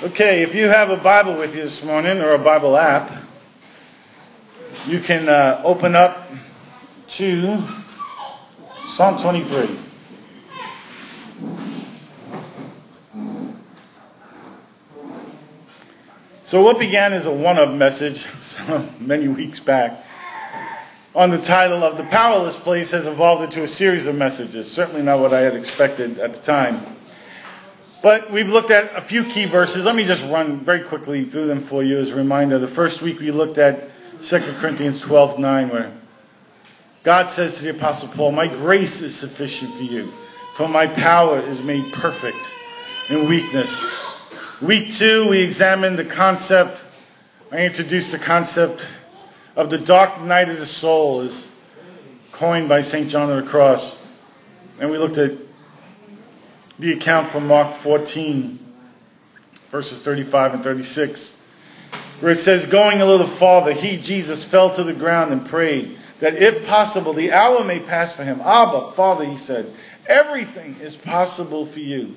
Okay, if you have a Bible with you this morning, or a Bible app, you can open up to Psalm 23. So what began as a one-up message many weeks back on the title of The Powerless Place has evolved into a series of messages, certainly not what I had expected at the time. But we've looked at a few key verses. Let me just run very quickly through them for you as a reminder. The first week we looked at 2 Corinthians 12, 9, where God says to the Apostle Paul, "My grace is sufficient for you, for my power is made perfect in weakness." Week 2, we examined the concept, I introduced the concept of the dark night of the soul as coined by St. John of the Cross. And we looked at the account from Mark 14, verses 35 and 36, where it says, "Going a little farther, he, Jesus, fell to the ground and prayed that if possible the hour may pass for him. 'Abba, Father,' he said, 'everything is possible for you.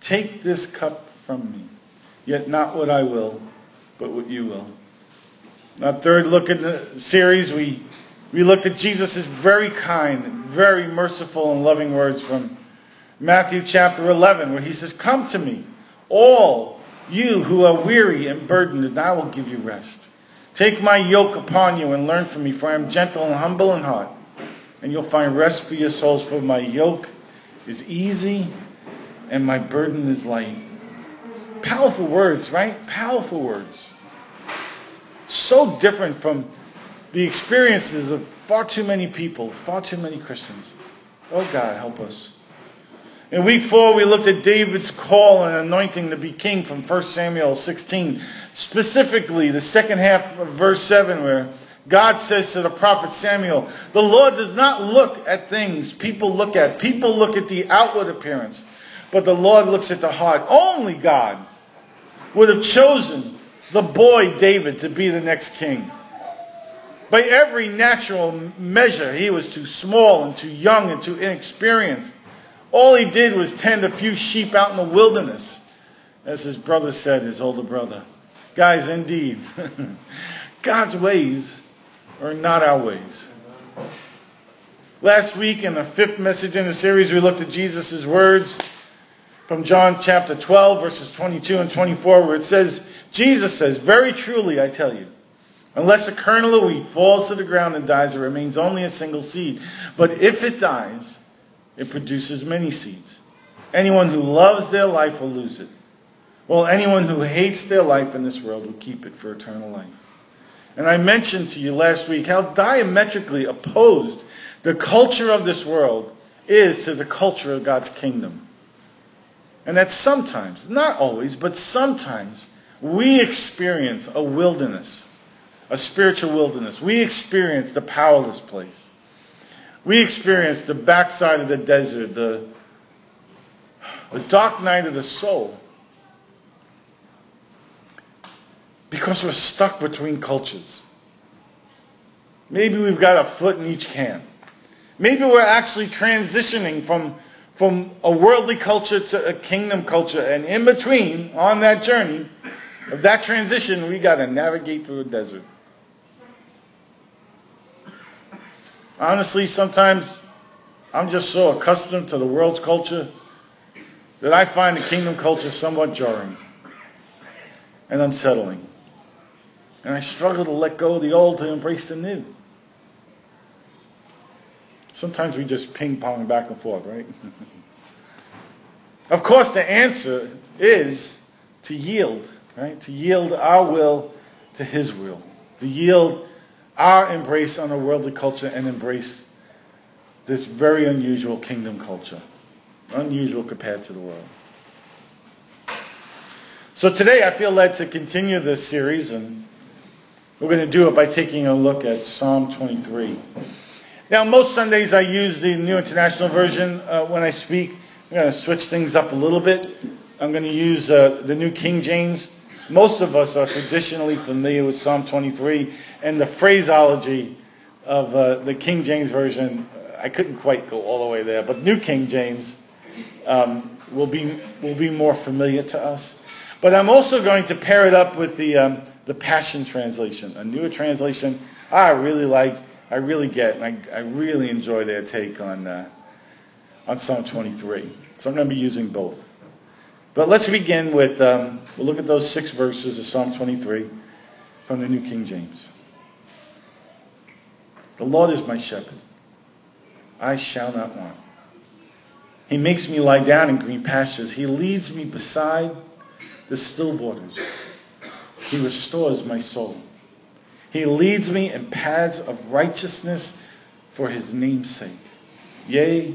Take this cup from me, yet not what I will, but what you will.'" Our third look at the series, we looked at Jesus' very kind, very merciful and loving words from Matthew chapter 11, where he says, "Come to me, all you who are weary and burdened, and I will give you rest. Take my yoke upon you and learn from me, for I am gentle and humble in heart, and you'll find rest for your souls, for my yoke is easy and my burden is light." Powerful words, right? Powerful words. So different from the experiences of far too many people, far too many Christians. Oh God, help us. In week 4, we looked at David's call and anointing to be king from 1 Samuel 16. Specifically, the second half of verse 7, where God says to the prophet Samuel, "The Lord does not look at things people look at. People look at the outward appearance, but the Lord looks at the heart." Only God would have chosen the boy David to be the next king. By every natural measure, he was too small and too young and too inexperienced. All he did was tend a few sheep out in the wilderness, as his brother said, his older brother. Guys, indeed, God's ways are not our ways. Last week, in the fifth message in the series, we looked at Jesus' words from John chapter 12, verses 22 and 24, where it says, Jesus says, "Very truly, I tell you, unless a kernel of wheat falls to the ground and dies, it remains only a single seed. But if it dies, it produces many seeds. Anyone who loves their life will lose it, while anyone who hates their life in this world will keep it for eternal life." And I mentioned to you last week how diametrically opposed the culture of this world is to the culture of God's kingdom. And that sometimes, not always, but sometimes, we experience a wilderness, a spiritual wilderness. We experience the powerless place. We experience the backside of the desert, the dark night of the soul, because we're stuck between cultures. Maybe we've got a foot in each camp. Maybe we're actually transitioning from a worldly culture to a kingdom culture, and in between, on that journey of that transition, we got to navigate through a desert. Honestly, sometimes I'm just so accustomed to the world's culture that I find the kingdom culture somewhat jarring and unsettling. And I struggle to let go of the old to embrace the new. Sometimes we just ping-pong back and forth, right? Of course, the answer is to yield, right? To yield our will to His will. To yield our embrace on a worldly culture and embrace this very unusual kingdom culture. Unusual compared to the world. So today I feel led to continue this series, and we're going to do it by taking a look at Psalm 23. Now, most Sundays I use the New International Version when I speak. I'm going to switch things up a little bit. I'm going to use the New King James. Most of us are traditionally familiar with Psalm 23 and the phraseology of the King James Version. I couldn't quite go all the way there, but New King James will be more familiar to us. But I'm also going to pair it up with the Passion Translation, a newer translation I really like, I really get, and I really enjoy their take on Psalm 23. So I'm going to be using both. But let's begin with, we'll look at those 6 verses of Psalm 23 from the New King James. The Lord is my shepherd. I shall not want. He makes me lie down in green pastures. He leads me beside the still waters. He restores my soul. He leads me in paths of righteousness for his name's sake. Yea,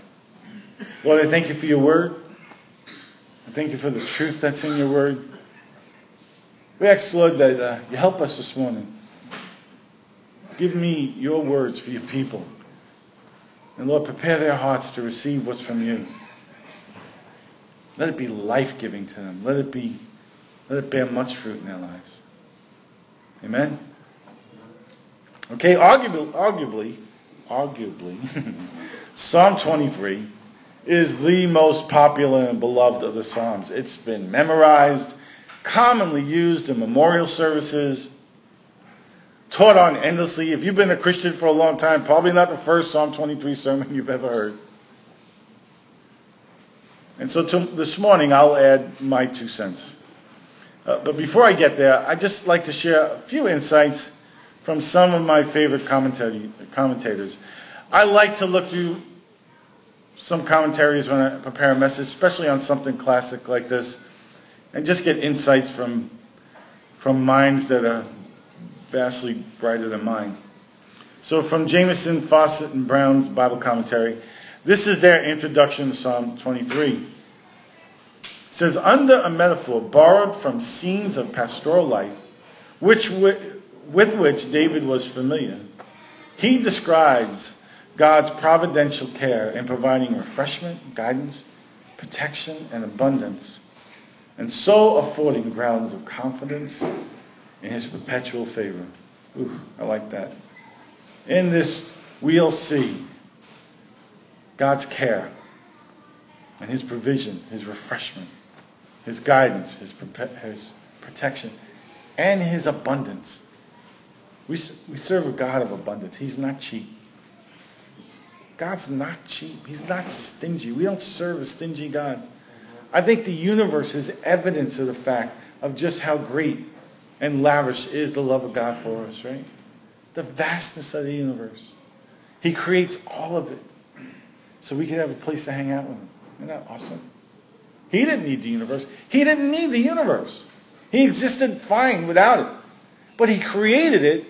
Lord, I thank you for your word. I thank you for the truth that's in your word. We ask, Lord, that you help us this morning. Give me your words for your people. And Lord, prepare their hearts to receive what's from you. Let it be life-giving to them. Let it bear much fruit in their lives. Amen? Okay, arguably, Psalm 23 is the most popular and beloved of the Psalms. It's been memorized, commonly used in memorial services, taught on endlessly. If you've been a Christian for a long time, probably not the first Psalm 23 sermon you've ever heard. And so this morning, I'll add my 2 cents. But before I get there, I'd just like to share a few insights from some of my favorite commentators. I like to look through some commentaries when I prepare a message, especially on something classic like this, and just get insights from minds that are vastly brighter than mine. So from Jamieson Fawcett and Brown's Bible commentary, this is their introduction to Psalm 23. It says, under a metaphor borrowed from scenes of pastoral life, with which David was familiar, he describes God's providential care in providing refreshment, guidance, protection, and abundance, and so affording grounds of confidence in his perpetual favor. Ooh, I like that. In this, we'll see God's care and his provision, his refreshment, his guidance, his protection, and his abundance. We serve a God of abundance. He's not cheap. God's not cheap. He's not stingy. We don't serve a stingy God. I think the universe is evidence of the fact of just how great and lavish is the love of God for us, right? The vastness of the universe. He creates all of it so we can have a place to hang out with him. Isn't that awesome? He didn't need the universe. He didn't need the universe. He existed fine without it. But he created it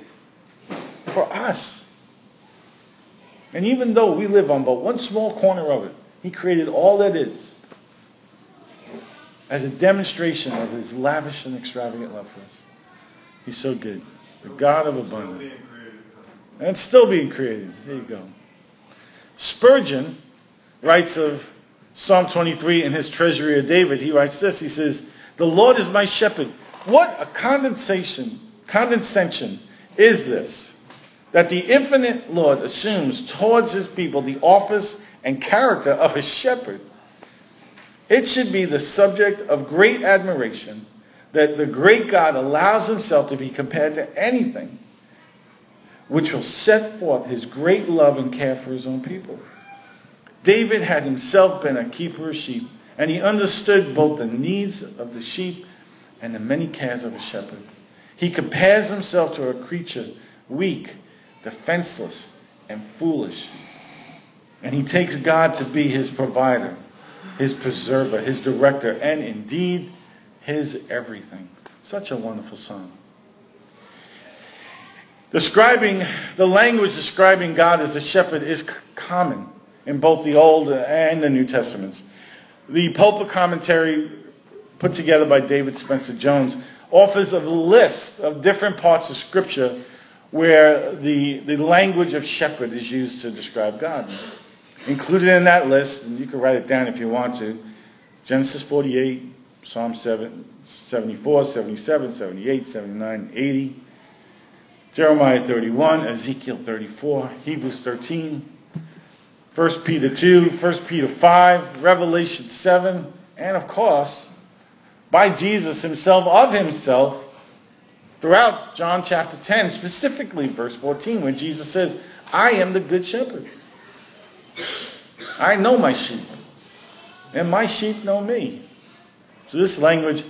for us. And even though we live on but one small corner of it, he created all that is as a demonstration of his lavish and extravagant love for us. He's so good. The God of abundance. And still being created. There you go. Spurgeon writes of Psalm 23 in his Treasury of David. He writes this. He says, the Lord is my shepherd. What a condescension is this, that the infinite Lord assumes towards his people the office and character of a shepherd. It should be the subject of great admiration that the great God allows himself to be compared to anything which will set forth his great love and care for his own people. David had himself been a keeper of sheep, and he understood both the needs of the sheep and the many cares of a shepherd. He compares himself to a creature weak, defenseless, and foolish. And he takes God to be his provider, his preserver, his director, and indeed, his everything. Such a wonderful psalm. The language describing God as the shepherd is common in both the Old and the New Testaments. The Pulpit commentary put together by David Spencer Jones, offers a list of different parts of Scripture where the language of shepherd is used to describe God. Included in that list, and you can write it down if you want to, Genesis 48, Psalm 74, 77, 78, 79, 80, Jeremiah 31, Ezekiel 34, Hebrews 13, 1 Peter 2, 1 Peter 5, Revelation 7, and of course, by Jesus himself, of himself, throughout John chapter 10, specifically verse 14, when Jesus says, I am the good shepherd. I know my sheep, and my sheep know me. So this language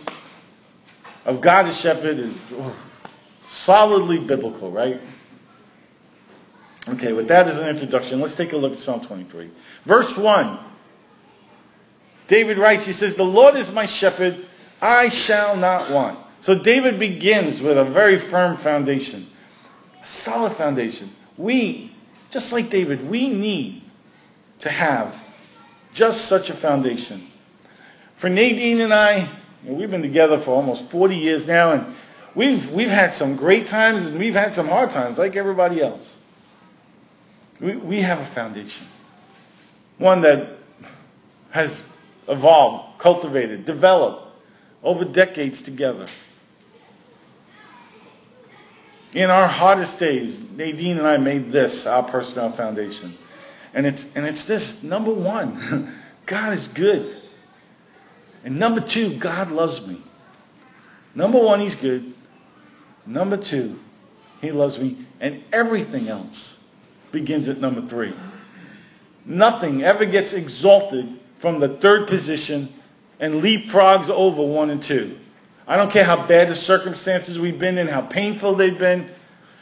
of God as shepherd is solidly biblical, right? Okay, with that as an introduction, let's take a look at Psalm 23. Verse 1, David writes, he says, the Lord is my shepherd, I shall not want. So David begins with a very firm foundation, a solid foundation. We, just like David, we need to have just such a foundation. For Nadine and I, we've been together for almost 40 years now, and we've had some great times and we've had some hard times, like everybody else. We have a foundation, one that has evolved, cultivated, developed over decades together. In our hardest days, Nadine and I made this our personal foundation. And it's this, number one, God is good. And number two, God loves me. Number one, he's good. Number two, he loves me. And everything else begins at number three. Nothing ever gets exalted from the third position and leapfrogs over one and two. I don't care how bad the circumstances we've been in, how painful they've been,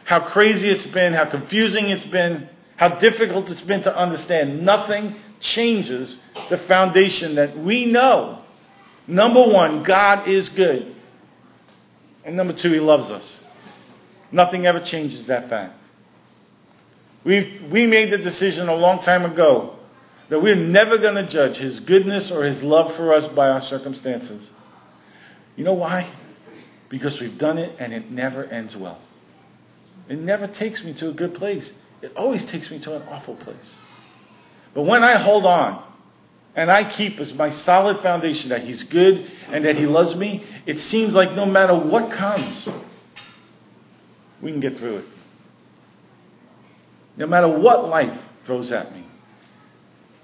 how crazy it's been, how confusing it's been, how difficult it's been to understand. Nothing changes the foundation that we know. Number one, God is good. And number two, he loves us. Nothing ever changes that fact. We made the decision a long time ago that we're never going to judge his goodness or his love for us by our circumstances. You know why? Because we've done it and it never ends well. It never takes me to a good place. It always takes me to an awful place. But when I hold on and I keep as my solid foundation that he's good and that he loves me, it seems like no matter what comes, we can get through it. No matter what life throws at me,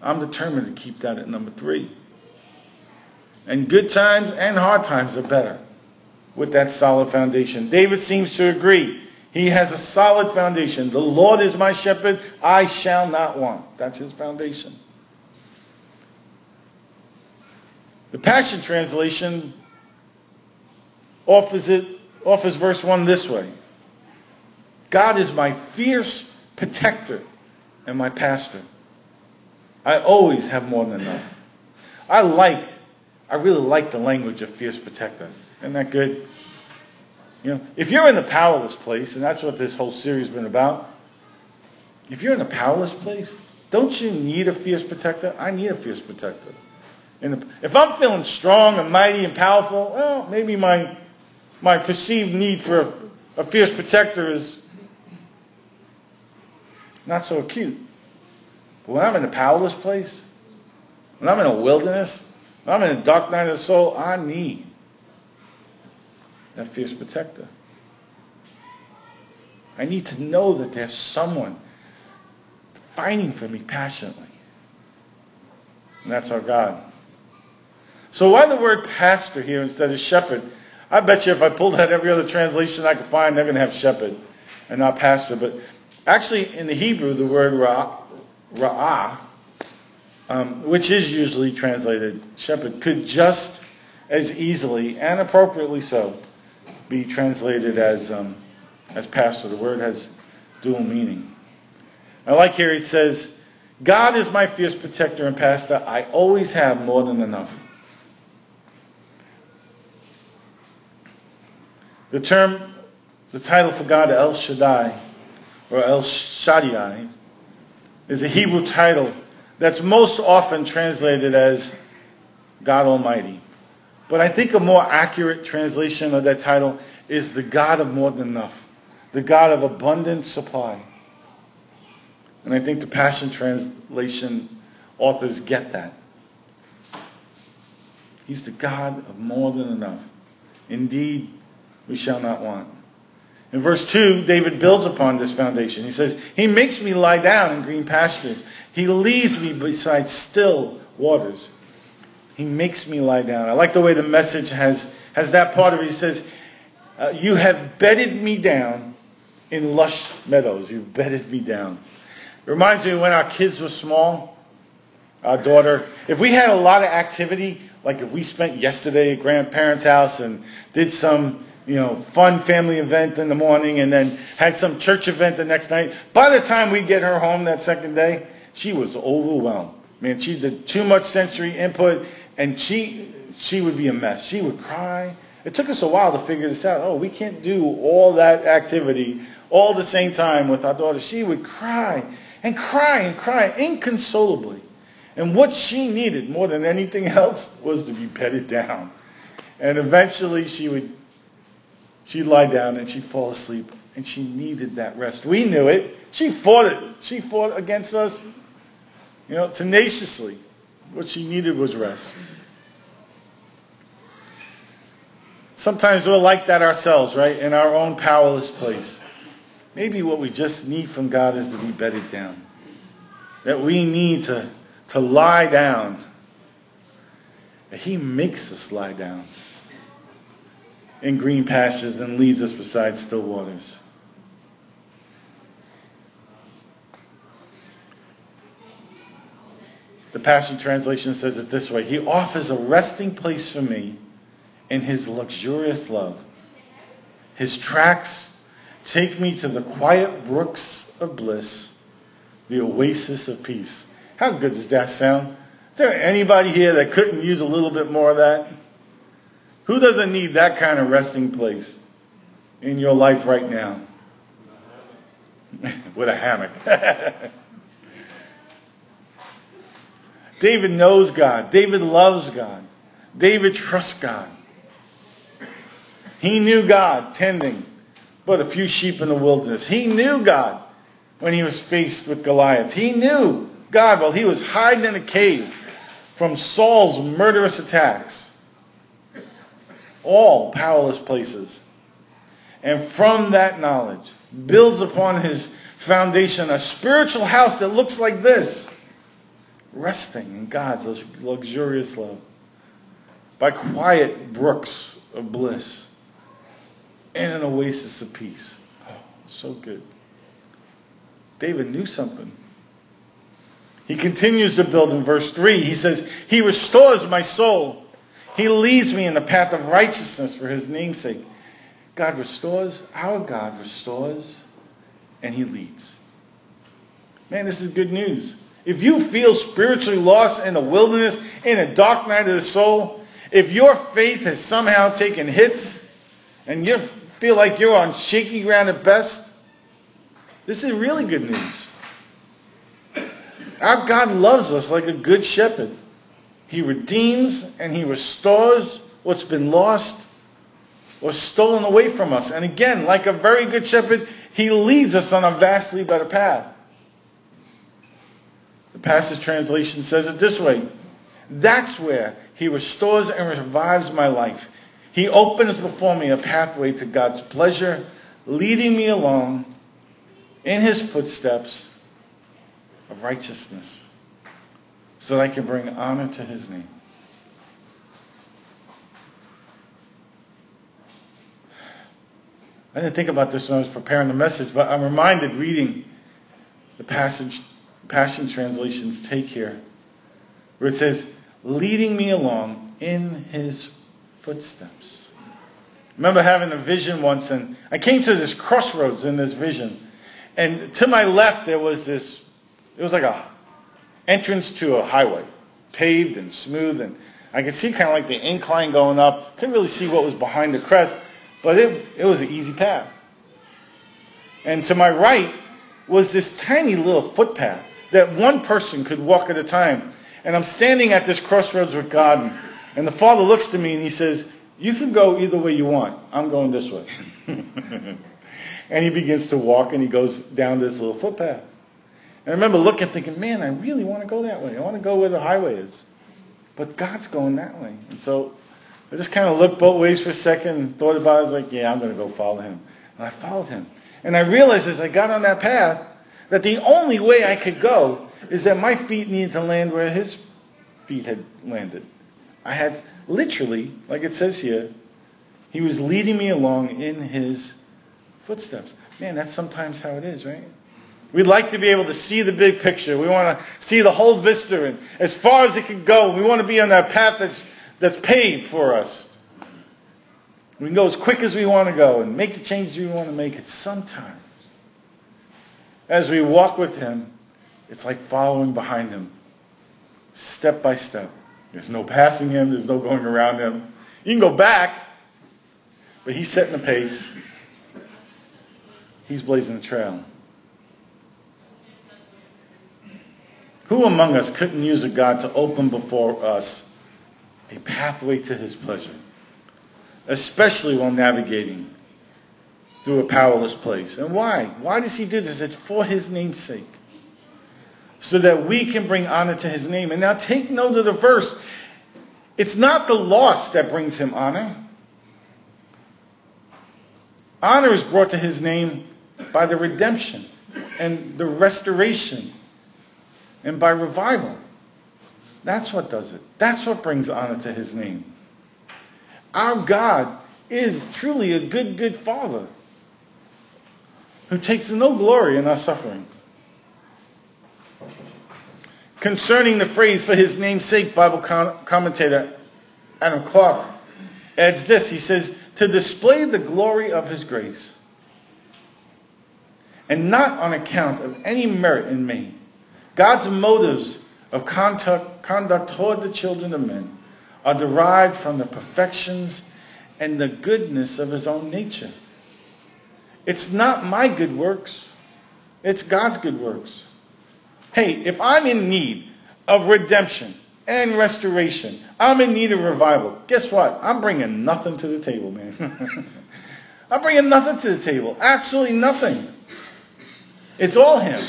I'm determined to keep that at number three. And good times and hard times are better with that solid foundation. David seems to agree. He has a solid foundation. The Lord is my shepherd, I shall not want. That's his foundation. The Passion Translation offers verse 1 this way. God is my fierce protector and my pastor. I always have more than enough. I really like the language of fierce protector. Isn't that good? You know, if you're in a powerless place, and that's what this whole series has been about, if you're in a powerless place, don't you need a fierce protector? I need a fierce protector. And if I'm feeling strong and mighty and powerful, well, maybe my perceived need for a fierce protector is not so acute. But when I'm in a powerless place, when I'm in a wilderness, when I'm in a dark night of the soul, I need that fierce protector. I need to know that there's someone fighting for me passionately. And that's our God. So why the word pastor here instead of shepherd? I bet you if I pulled out every other translation I could find, they're going to have shepherd and not pastor. But actually in the Hebrew, the word ra'ah, which is usually translated shepherd, could just as easily and appropriately so be translated as pastor. The word has dual meaning. I like here it says, God is my fierce protector and pastor. I always have more than enough. The title for God, El Shaddai, or El Shaddai, is a Hebrew title that's most often translated as God Almighty. But I think a more accurate translation of that title is the God of more than enough, the God of abundant supply. And I think the Passion Translation authors get that. He's the God of more than enough. Indeed, we shall not want. In verse 2, David builds upon this foundation. He says, He makes me lie down in green pastures. He leads me beside still waters. He makes me lie down. I like the way the Message has that part of it. He says, You have bedded me down in lush meadows. You've bedded me down. It reminds me of when our kids were small, our daughter, if we had a lot of activity, like if we spent yesterday at grandparents' house and did some, fun family event in the morning and then had some church event the next night, by the time we get her home that second day, she was overwhelmed. Man, she did too much sensory input, and she would be a mess. She would cry. It took us a while to figure this out. Oh, we can't do all that activity all the same time with our daughter. She would cry and cry and cry inconsolably. And what she needed more than anything else was to be bedded down. And eventually she'd lie down and she'd fall asleep. And she needed that rest. We knew it. She fought it. She fought against us, tenaciously. What she needed was rest. Sometimes we're like that ourselves, right? In our own powerless place. Maybe what we just need from God is to be bedded down. That we need to lie down. And He makes us lie down in green pastures and leads us beside still waters. The Passion Translation says it this way: He offers a resting place for me in His luxurious love. His tracks take me to the quiet brooks of bliss, the oasis of peace. How good does that sound? Is there anybody here that couldn't use a little bit more of that? Who doesn't need that kind of resting place in your life right now? With a hammock. David knows God. David loves God. David trusts God. He knew God tending but a few sheep in the wilderness. He knew God when he was faced with Goliath. He knew God while he was hiding in a cave from Saul's murderous attacks. All powerless places. And from that knowledge, builds upon his foundation a spiritual house that looks like this. Resting in God's luxurious love. By quiet brooks of bliss. And an oasis of peace. Oh, so good. David knew something. He continues to build in verse 3. He says, He restores my soul. He leads me in the path of righteousness for His name's sake. God restores. Our God restores. And He leads. Man, this is good news. If you feel spiritually lost in the wilderness, in a dark night of the soul, if your faith has somehow taken hits, and you feel like you're on shaky ground at best, this is really good news. Our God loves us like a good shepherd. He redeems and He restores what's been lost or stolen away from us. And again, like a very good shepherd, He leads us on a vastly better path. The Passion Translation says it this way: That's where He restores and revives my life. He opens before me a pathway to God's pleasure, leading me along in His footsteps of righteousness, so that I can bring honor to His name. I didn't think about this when I was preparing the message, but I'm reminded reading the Passion Translation's take here, where it says, leading me along in His footsteps. I remember having a vision once, and I came to this crossroads in this vision. And to my left, it was like a entrance to a highway, paved and smooth. And I could see kind of like the incline going up. Couldn't really see what was behind the crest, but it was an easy path. And to my right was this tiny little footpath that one person could walk at a time. And I'm standing at this crossroads with God, and And the father looks to me and he says, you can go either way you want. I'm going this way. And he begins to walk and he goes down this little footpath. And I remember looking, thinking, man, I really want to go that way. I want to go where the highway is. But God's going that way. And so I just kind of looked both ways for a second and thought about it. I was like, yeah, I'm going to go follow him. And I followed him. And I realized as I got on that path that the only way I could go is that my feet needed to land where his feet had landed. I had literally, like it says here, he was leading me along in his footsteps. Man, that's sometimes how it is, right? We'd like to be able to see the big picture. We want to see the whole vista, and as far as it can go, we want to be on that path that's paved for us. We can go as quick as we want to go and make the changes we want to make. It sometimes, as we walk with him, it's like following behind him, step by step. There's no passing him. There's no going around him. You can go back, but he's setting the pace. He's blazing the trail. Who among us couldn't use a God to open before us a pathway to his pleasure, especially while navigating through a powerless place? And why? Why does he do this? It's for his name's sake, so that we can bring honor to his name. And now take note of the verse. It's not the loss that brings him honor. Honor is brought to his name by the redemption and the restoration and by revival. That's what does it. That's what brings honor to his name. Our God is truly a good, good Father who takes no glory in our suffering. Concerning the phrase, for his name's sake, Bible commentator Adam Clarke adds this. He says, to display the glory of his grace, and not on account of any merit in me. God's motives of conduct toward the children of men are derived from the perfections and the goodness of his own nature. It's not my good works. It's God's good works. Hey, if I'm in need of redemption and restoration, I'm in need of revival, guess what? I'm bringing nothing to the table, man. I'm bringing nothing to the table. Absolutely nothing. It's all him.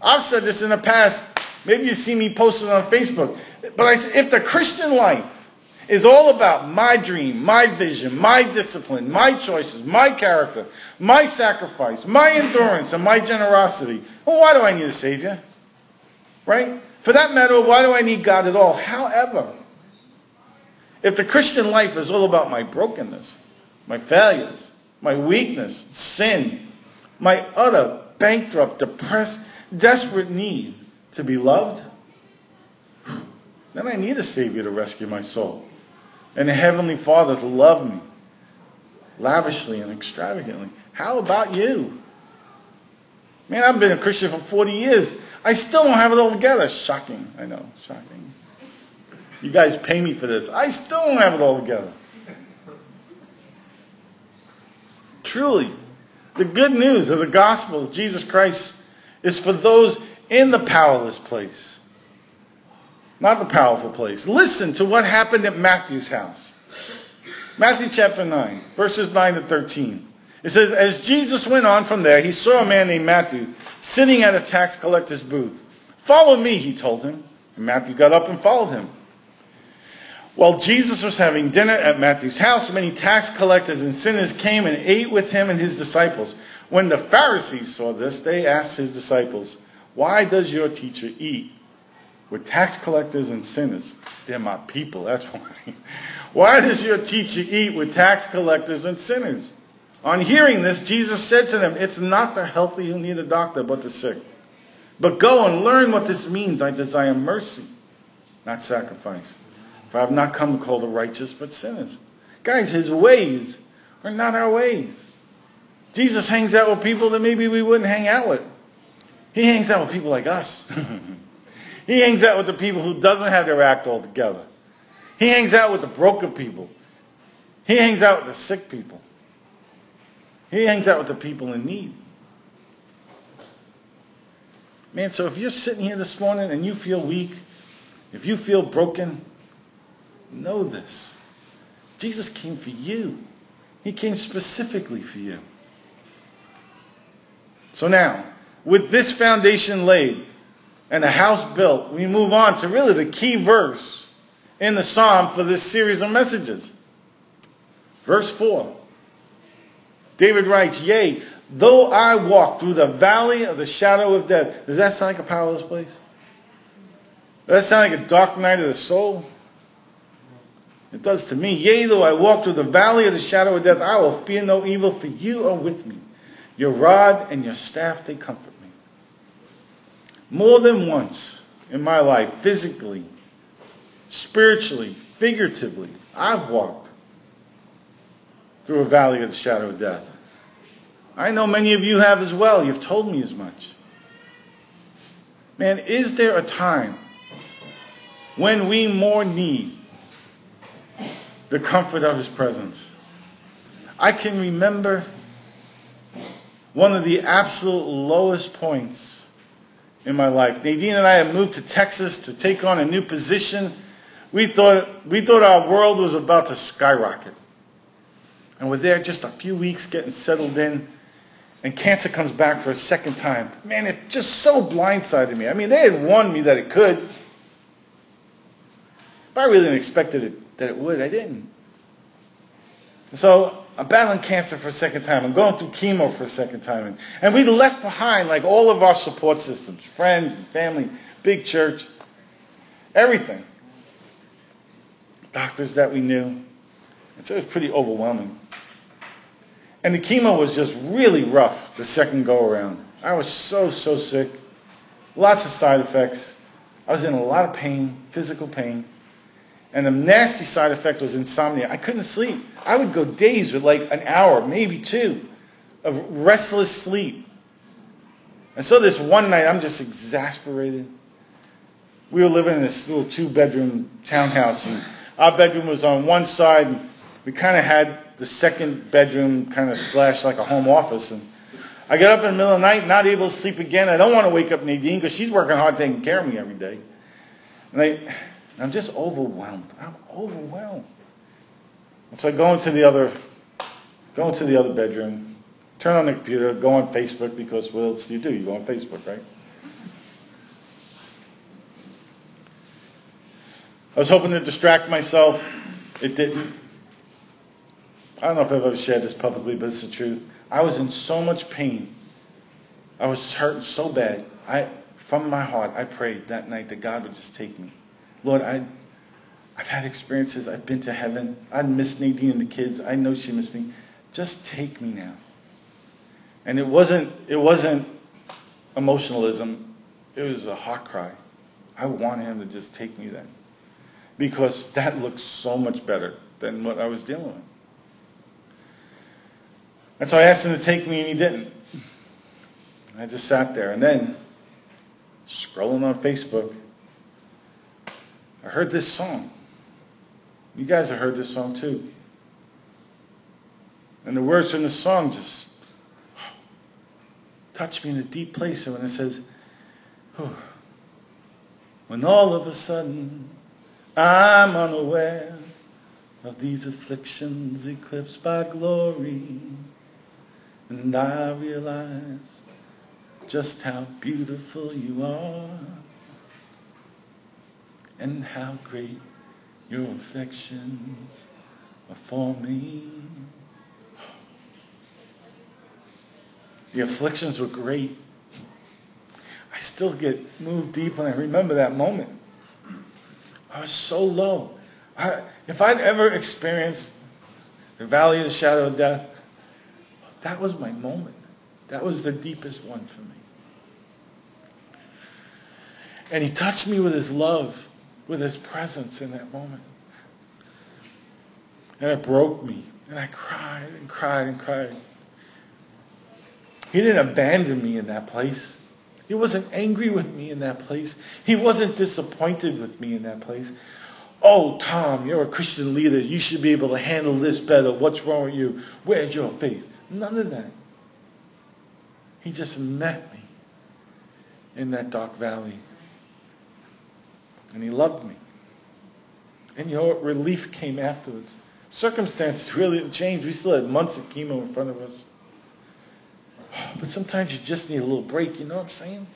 I've said this in the past. Maybe you see me posted on Facebook. But I said, if the Christian life is all about my dream, my vision, my discipline, my choices, my character, my sacrifice, my endurance, and my generosity, well, why do I need a Savior? Right? For that matter, why do I need God at all? However, if the Christian life is all about my brokenness, my failures, my weakness, sin, my utter, bankrupt, depressed, desperate need to be loved, then I need a Savior to rescue my soul and a Heavenly Father to love me lavishly and extravagantly. How about you? Man, I've been a Christian for 40 years. I still don't have it all together. Shocking. I know, shocking. You guys pay me for this. I still don't have it all together. Truly, the good news of the gospel of Jesus Christ is for those in the powerless place, not the powerful place. Listen to what happened at Matthew's house. Matthew chapter 9, verses 9 to 13. It says, as Jesus went on from there, he saw a man named Matthew sitting at a tax collector's booth. Follow me, he told him. And Matthew got up and followed him. While Jesus was having dinner at Matthew's house, many tax collectors and sinners came and ate with him and his disciples. When the Pharisees saw this, they asked his disciples, why does your teacher eat with tax collectors and sinners? They're my people, that's why. Why does your teacher eat with tax collectors and sinners? On hearing this, Jesus said to them, it's not the healthy who need a doctor, but the sick. But go and learn what this means. I desire mercy, not sacrifice. For I have not come to call the righteous, but sinners. Guys, his ways are not our ways. Jesus hangs out with people that maybe we wouldn't hang out with. He hangs out with people like us. He hangs out with the people who doesn't have their act all together. He hangs out with the broken people. He hangs out with the sick people. He hangs out with the people in need. Man, so if you're sitting here this morning and you feel weak, if you feel broken, Know this. Jesus came for you. He came specifically for you. So now, with this foundation laid and a house built, we move on to really the key verse in the psalm for this series of messages. Verse 4. David writes, "Yea, though I walk through the valley of the shadow of death." Does that sound like a powerless place? Does that sound like a dark night of the soul? It does to me. "Yea, though I walk through the valley of the shadow of death, I will fear no evil, for you are with me. Your rod and your staff, they comfort me." More than once in my life, physically, spiritually, figuratively, I've walked through a valley of the shadow of death. I know many of you have as well. You've told me as much. Man, is there a time when we more need the comfort of his presence? I can remember one of the absolute lowest points in my life. Nadine and I had moved to Texas to take on a new position. We thought our world was about to skyrocket. And we're there just a few weeks getting settled in, and cancer comes back for a second time. Man, it just so blindsided me. I mean, they had warned me that it could, but I really didn't expect that it would. I didn't. And so I'm battling cancer for a second time. I'm going through chemo for a second time. And we left behind like all of our support systems, friends and family, big church, everything. Doctors that we knew. And so it was pretty overwhelming. And the chemo was just really rough the second go around. I was so sick. Lots of side effects. I was in a lot of pain, physical pain. And the nasty side effect was insomnia. I couldn't sleep. I would go days with like an hour, maybe two, of restless sleep. And so this one night, I'm just exasperated. We were living in this little two-bedroom townhouse, and our bedroom was on one side, and we kind of had the second bedroom kind of slash like a home office. And I got up in the middle of the night, not able to sleep again. I don't want to wake up Nadine because she's working hard taking care of me every day. And I'm just overwhelmed. I'm overwhelmed. And so I go into the other bedroom, turn on the computer, go on Facebook, because what else do you do? You go on Facebook, right? I was hoping to distract myself. It didn't. I don't know if I've ever shared this publicly, but it's the truth. I was in so much pain. I was hurt so bad. From my heart, I prayed that night that God would just take me. Lord, I've had experiences. I've been to heaven. I miss Nadine and the kids. I know she missed me. Just take me now. And it wasn't emotionalism. It was a heart cry. I want him to just take me then, because that looked so much better than what I was dealing with. And so I asked him to take me, and he didn't. I just sat there. And then, scrolling on Facebook, I heard this song. You guys have heard this song too. And the words from the song just touched me in a deep place. And when it says, "When all of a sudden I'm unaware of these afflictions eclipsed by glory, and I realize just how beautiful you are, and how great your affections are for me." The afflictions were great. I still get moved deep when I remember that moment. I was so low. If I'd ever experienced the valley of the shadow of death, that was my moment. That was the deepest one for me. And he touched me with his love, with his presence in that moment. And it broke me. And I cried and cried and cried. He didn't abandon me in that place. He wasn't angry with me in that place. He wasn't disappointed with me in that place. "Oh, Tom, you're a Christian leader. You should be able to handle this better. What's wrong with you? Where's your faith?" None of that. He just met me in that dark valley. And he loved me. And you know what? Relief came afterwards. Circumstances really didn't change. We still had months of chemo in front of us. But sometimes you just need a little break. You know what I'm saying?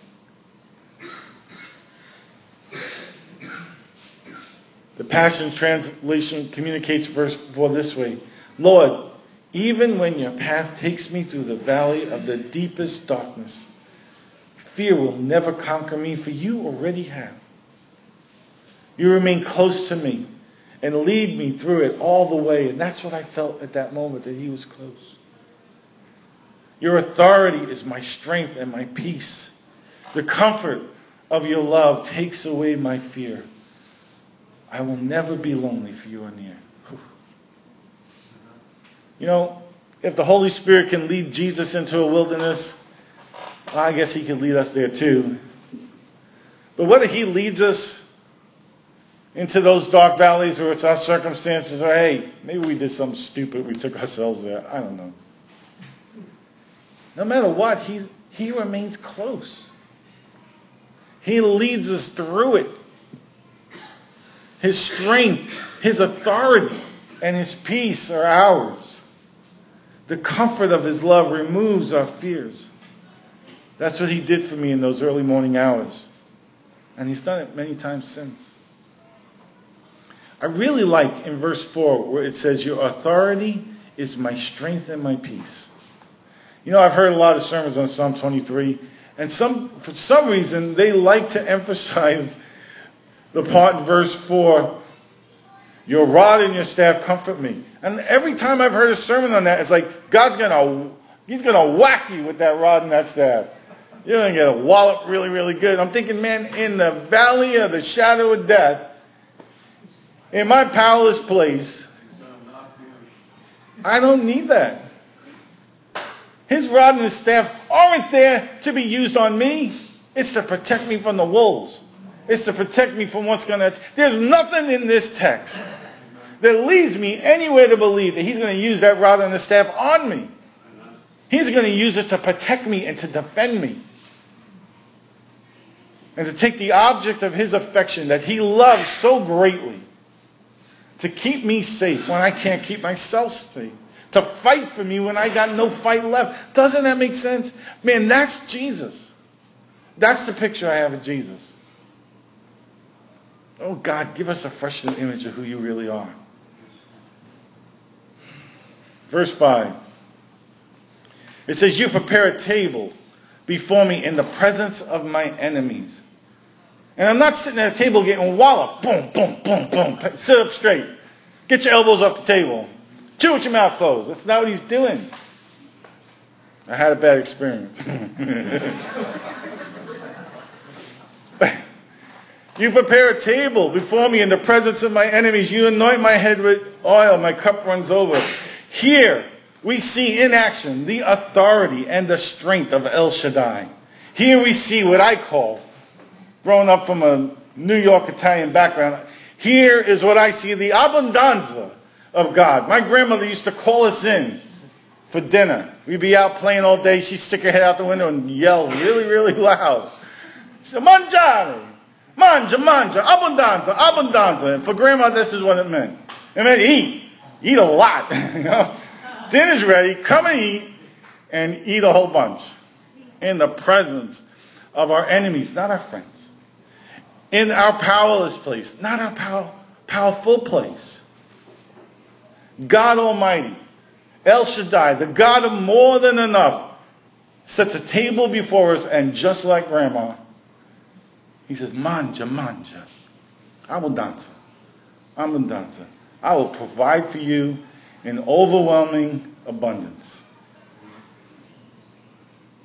The Passion Translation communicates verse 4 this way. Lord, even when your path takes me through the valley of the deepest darkness, fear will never conquer me, for you already have. You remain close to me and lead me through it all the way. And that's what I felt at that moment, that he was close. Your authority is my strength and my peace. The comfort of your love takes away my fear. I will never be lonely, for you are near. You know, if the Holy Spirit can lead Jesus into a wilderness, I guess he can lead us there too. But whether he leads us into those dark valleys or it's our circumstances, or hey, maybe we did something stupid, we took ourselves there, I don't know. No matter what, he remains close. He leads us through it. His strength, his authority, and his peace are ours. The comfort of his love removes our fears. That's what he did for me in those early morning hours. And he's done it many times since. I really like in verse 4 where it says, your authority is my strength and my peace. You know, I've heard a lot of sermons on Psalm 23, and for some reason, they like to emphasize the part in verse 4, your rod and your staff comfort me. And every time I've heard a sermon on that, it's like, God's going to whack you with that rod and that staff. You're going to get a wallop really, really good. I'm thinking, man, in the valley of the shadow of death, in my powerless place, I don't need that. His rod and his staff aren't there to be used on me. It's to protect me from the wolves. It's to protect me from what's going to... There's nothing in this text that leads me anywhere to believe that he's going to use that rod and the staff on me. He's going to use it to protect me and to defend me. And to take the object of his affection that he loves so greatly to keep me safe when I can't keep myself safe. To fight for me when I got no fight left. Doesn't that make sense? Man, that's Jesus. That's the picture I have of Jesus. Oh, God, give us a fresh new image of who you really are. Verse 5. It says, you prepare a table before me in the presence of my enemies. And I'm not sitting at a table getting walloped. Boom, boom, boom, boom. Sit up straight. Get your elbows off the table. Chew with your mouth closed. That's not what he's doing. I had a bad experience. You prepare a table before me in the presence of my enemies. You anoint my head with oil. My cup runs over. Here we see in action the authority and the strength of El Shaddai. Here we see what I call, growing up from a New York Italian background, here is what I see, the abundanza of God. My grandmother used to call us in for dinner. We'd be out playing all day. She'd stick her head out the window and yell really, really loud. She said, mangiare! Manja, manja, abundanza, abundanza. And for Grandma, this is what it meant. It meant eat. Eat a lot. You know? Dinner's ready. Come and eat. And eat a whole bunch. In the presence of our enemies, not our friends. In our powerless place, not our powerful place. God Almighty, El Shaddai, the God of more than enough, sets a table before us, and just like Grandma, he says, manja, manja, abundanza. I will provide for you in overwhelming abundance.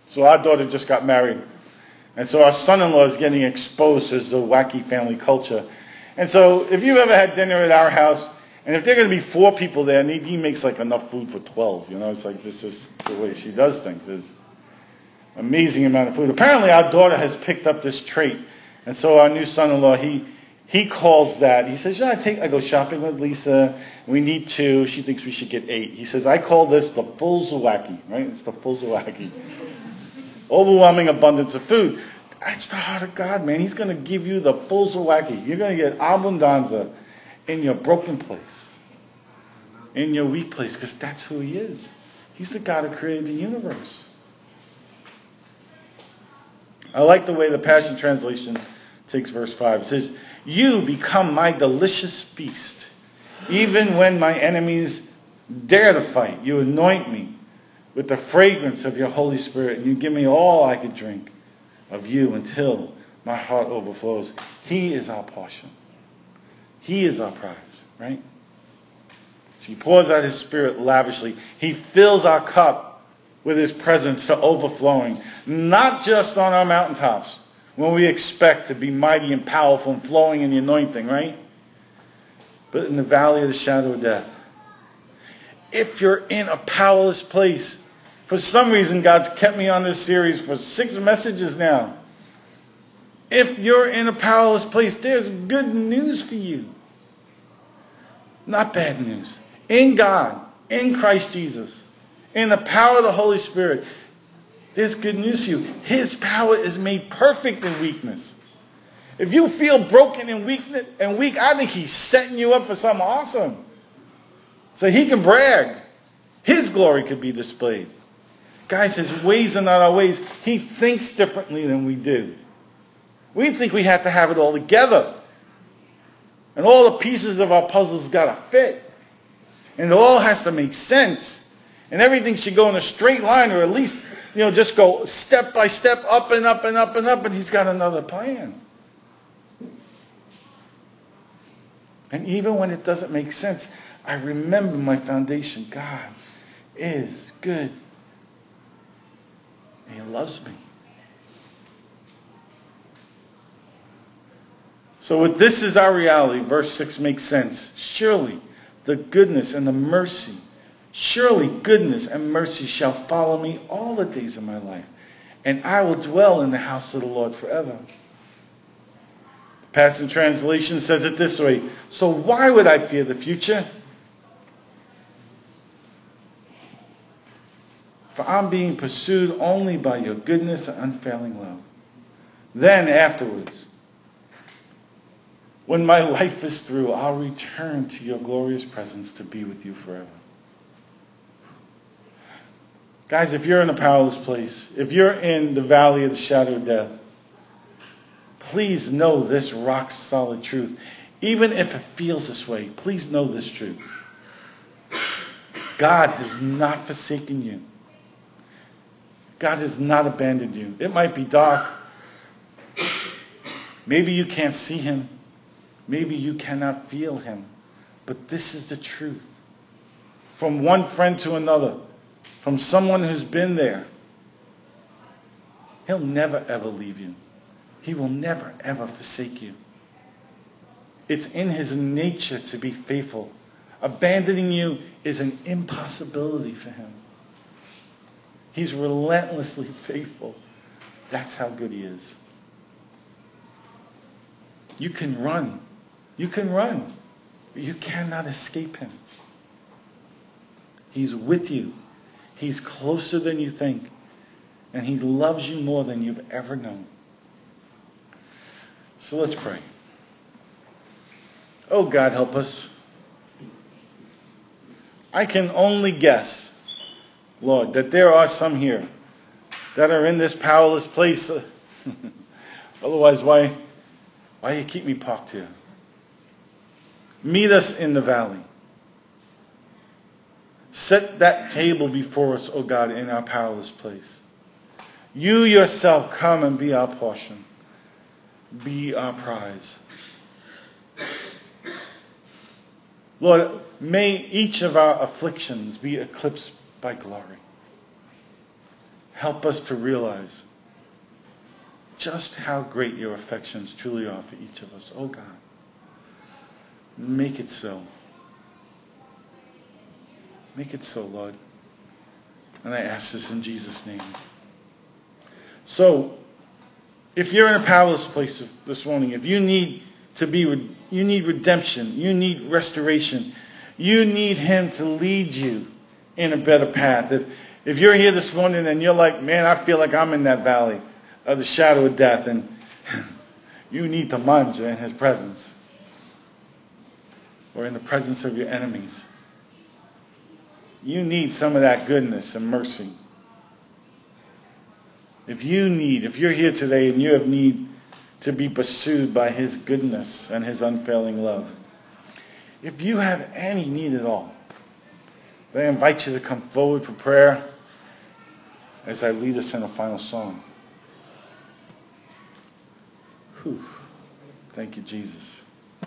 So our daughter just got married. And so our son-in-law is getting exposed to the Zawacki family culture. And so if you've ever had dinner at our house, and if there are going to be 4 people there, Nadine makes like enough food for 12. You know, it's like this is the way she does things. There's an amazing amount of food. Apparently our daughter has picked up this trait. And so our new son-in-law, he calls that. He says, I go shopping with Lisa. We need 2. She thinks we should get 8. He says, I call this the full Zawacki, right? It's the full Zawacki. Overwhelming abundance of food. That's the heart of God, man. He's going to give you the full Zawacki. You're going to get abundanza in your broken place, in your weak place, because that's who he is. He's the God who created the universe. I like the way the Passion Translation takes verse 5. It says, "You become my delicious feast. Even when my enemies dare to fight, you anoint me with the fragrance of your Holy Spirit, and you give me all I could drink of you until my heart overflows." He is our portion. He is our prize, right? So he pours out his Spirit lavishly. He fills our cup with his presence to overflowing, not just on our mountaintops when we expect to be mighty and powerful and flowing in the anointing, right? But in the valley of the shadow of death. If you're in a powerless place, for some reason God's kept me on this series for 6 messages now. If you're in a powerless place, there's good news for you. Not bad news. In God, in Christ Jesus, in the power of the Holy Spirit, there's good news for you. His power is made perfect in weakness. If you feel broken and weak, I think he's setting you up for something awesome. So he can brag. His glory could be displayed. Guys, his ways are not our ways. He thinks differently than we do. We think we have to have it all together. And all the pieces of our puzzle's got to fit. And it all has to make sense. And everything should go in a straight line, or at least, just go step by step, up and up and up and up. And he's got another plan. And even when it doesn't make sense, I remember my foundation. God is good. And he loves me. So with this is our reality, verse 6 makes sense. Surely the goodness and the mercy, surely goodness and mercy shall follow me all the days of my life, and I will dwell in the house of the Lord forever. The Passion Translation says it this way: so why would I fear the future? For I'm being pursued only by your goodness and unfailing love. Then afterwards, when my life is through, I'll return to your glorious presence to be with you forever. Guys, if you're in a powerless place, if you're in the valley of the shadow of death, please know this rock solid truth. Even if it feels this way, please know this truth. God has not forsaken you. God has not abandoned you. It might be dark. Maybe you can't see him. Maybe you cannot feel him. But this is the truth. From one friend to another, from someone who's been there, he'll never ever leave you. He will never ever forsake you. It's in his nature to be faithful. Abandoning you is an impossibility for him. He's relentlessly faithful. That's how good he is. You can run. You can run. But you cannot escape him. He's with you. He's closer than you think. And he loves you more than you've ever known. So let's pray. Oh God, help us. I can only guess, Lord, that there are some here that are in this powerless place. Otherwise, why you keep me parked here? Meet us in the valley. Set that table before us, O God, in our powerless place. You yourself come and be our portion. Be our prize. Lord, may each of our afflictions be eclipsed by glory. Help us to realize just how great your affections truly are for each of us. Oh God, make it so. Make it so, Lord. And I ask this in Jesus' name. So, if you're in a powerless place this morning, if you need redemption, you need restoration, you need him to lead you in a better path. If you're here this morning and you're like, man, I feel like I'm in that valley of the shadow of death, and you need to manja in his presence. or in the presence of your enemies. You need some of that goodness and mercy. If you're here today and you have need to be pursued by His goodness and His unfailing love, if you have any need at all, I invite you to come forward for prayer as I lead us in a final song. Thank you, Jesus.